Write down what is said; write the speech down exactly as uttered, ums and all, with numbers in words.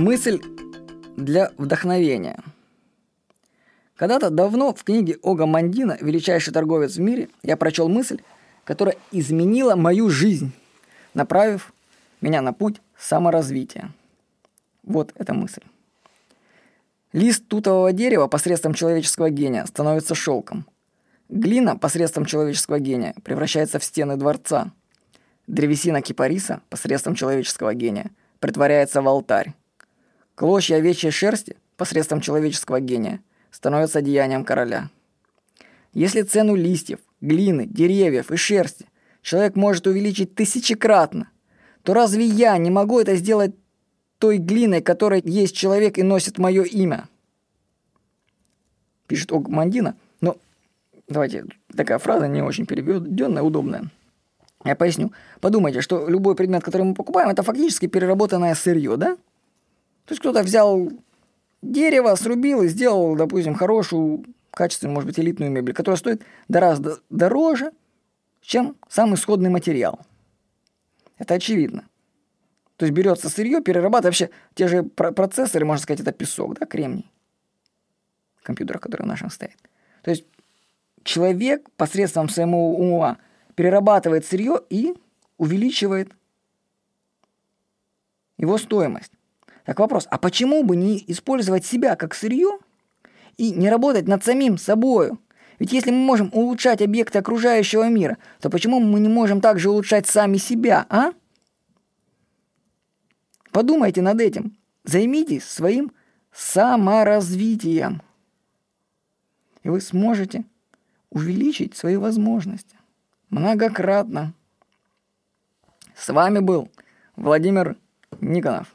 Мысль для вдохновения. Когда-то давно в книге Ога Мандино «Величайший торговец в мире» я прочел мысль, которая изменила мою жизнь, направив меня на путь саморазвития. Вот эта мысль. Лист тутового дерева посредством человеческого гения становится шелком. Глина посредством человеческого гения превращается в стены дворца. Древесина кипариса посредством человеческого гения притворяется в алтарь. Клочья овечьей шерсти посредством человеческого гения становятся одеянием короля. Если цену листьев, глины, деревьев и шерсти человек может увеличить тысячекратно, то разве я не могу это сделать той глиной, которой есть человек и носит мое имя? Пишет Ог Мандино. Но давайте, такая фраза не очень переведенная, удобная. Я поясню. Подумайте, что любой предмет, который мы покупаем, это фактически переработанное сырье, да? То есть кто-то взял дерево, срубил и сделал, допустим, хорошую, качественную, может быть, элитную мебель, которая стоит гораздо дороже, чем сам исходный материал. Это очевидно. То есть берется сырье, перерабатывает. Вообще те же процессоры, можно сказать, это песок, да, кремний. Компьютер, который в нашем стоит. То есть человек посредством своего ума перерабатывает сырье и увеличивает его стоимость. Так вопрос, а почему бы не использовать себя как сырье и не работать над самим собою? Ведь если мы можем улучшать объекты окружающего мира, то почему мы не можем также улучшать сами себя, а? Подумайте над этим. Займитесь своим саморазвитием. И вы сможете увеличить свои возможности многократно. С вами был Владимир Николаев.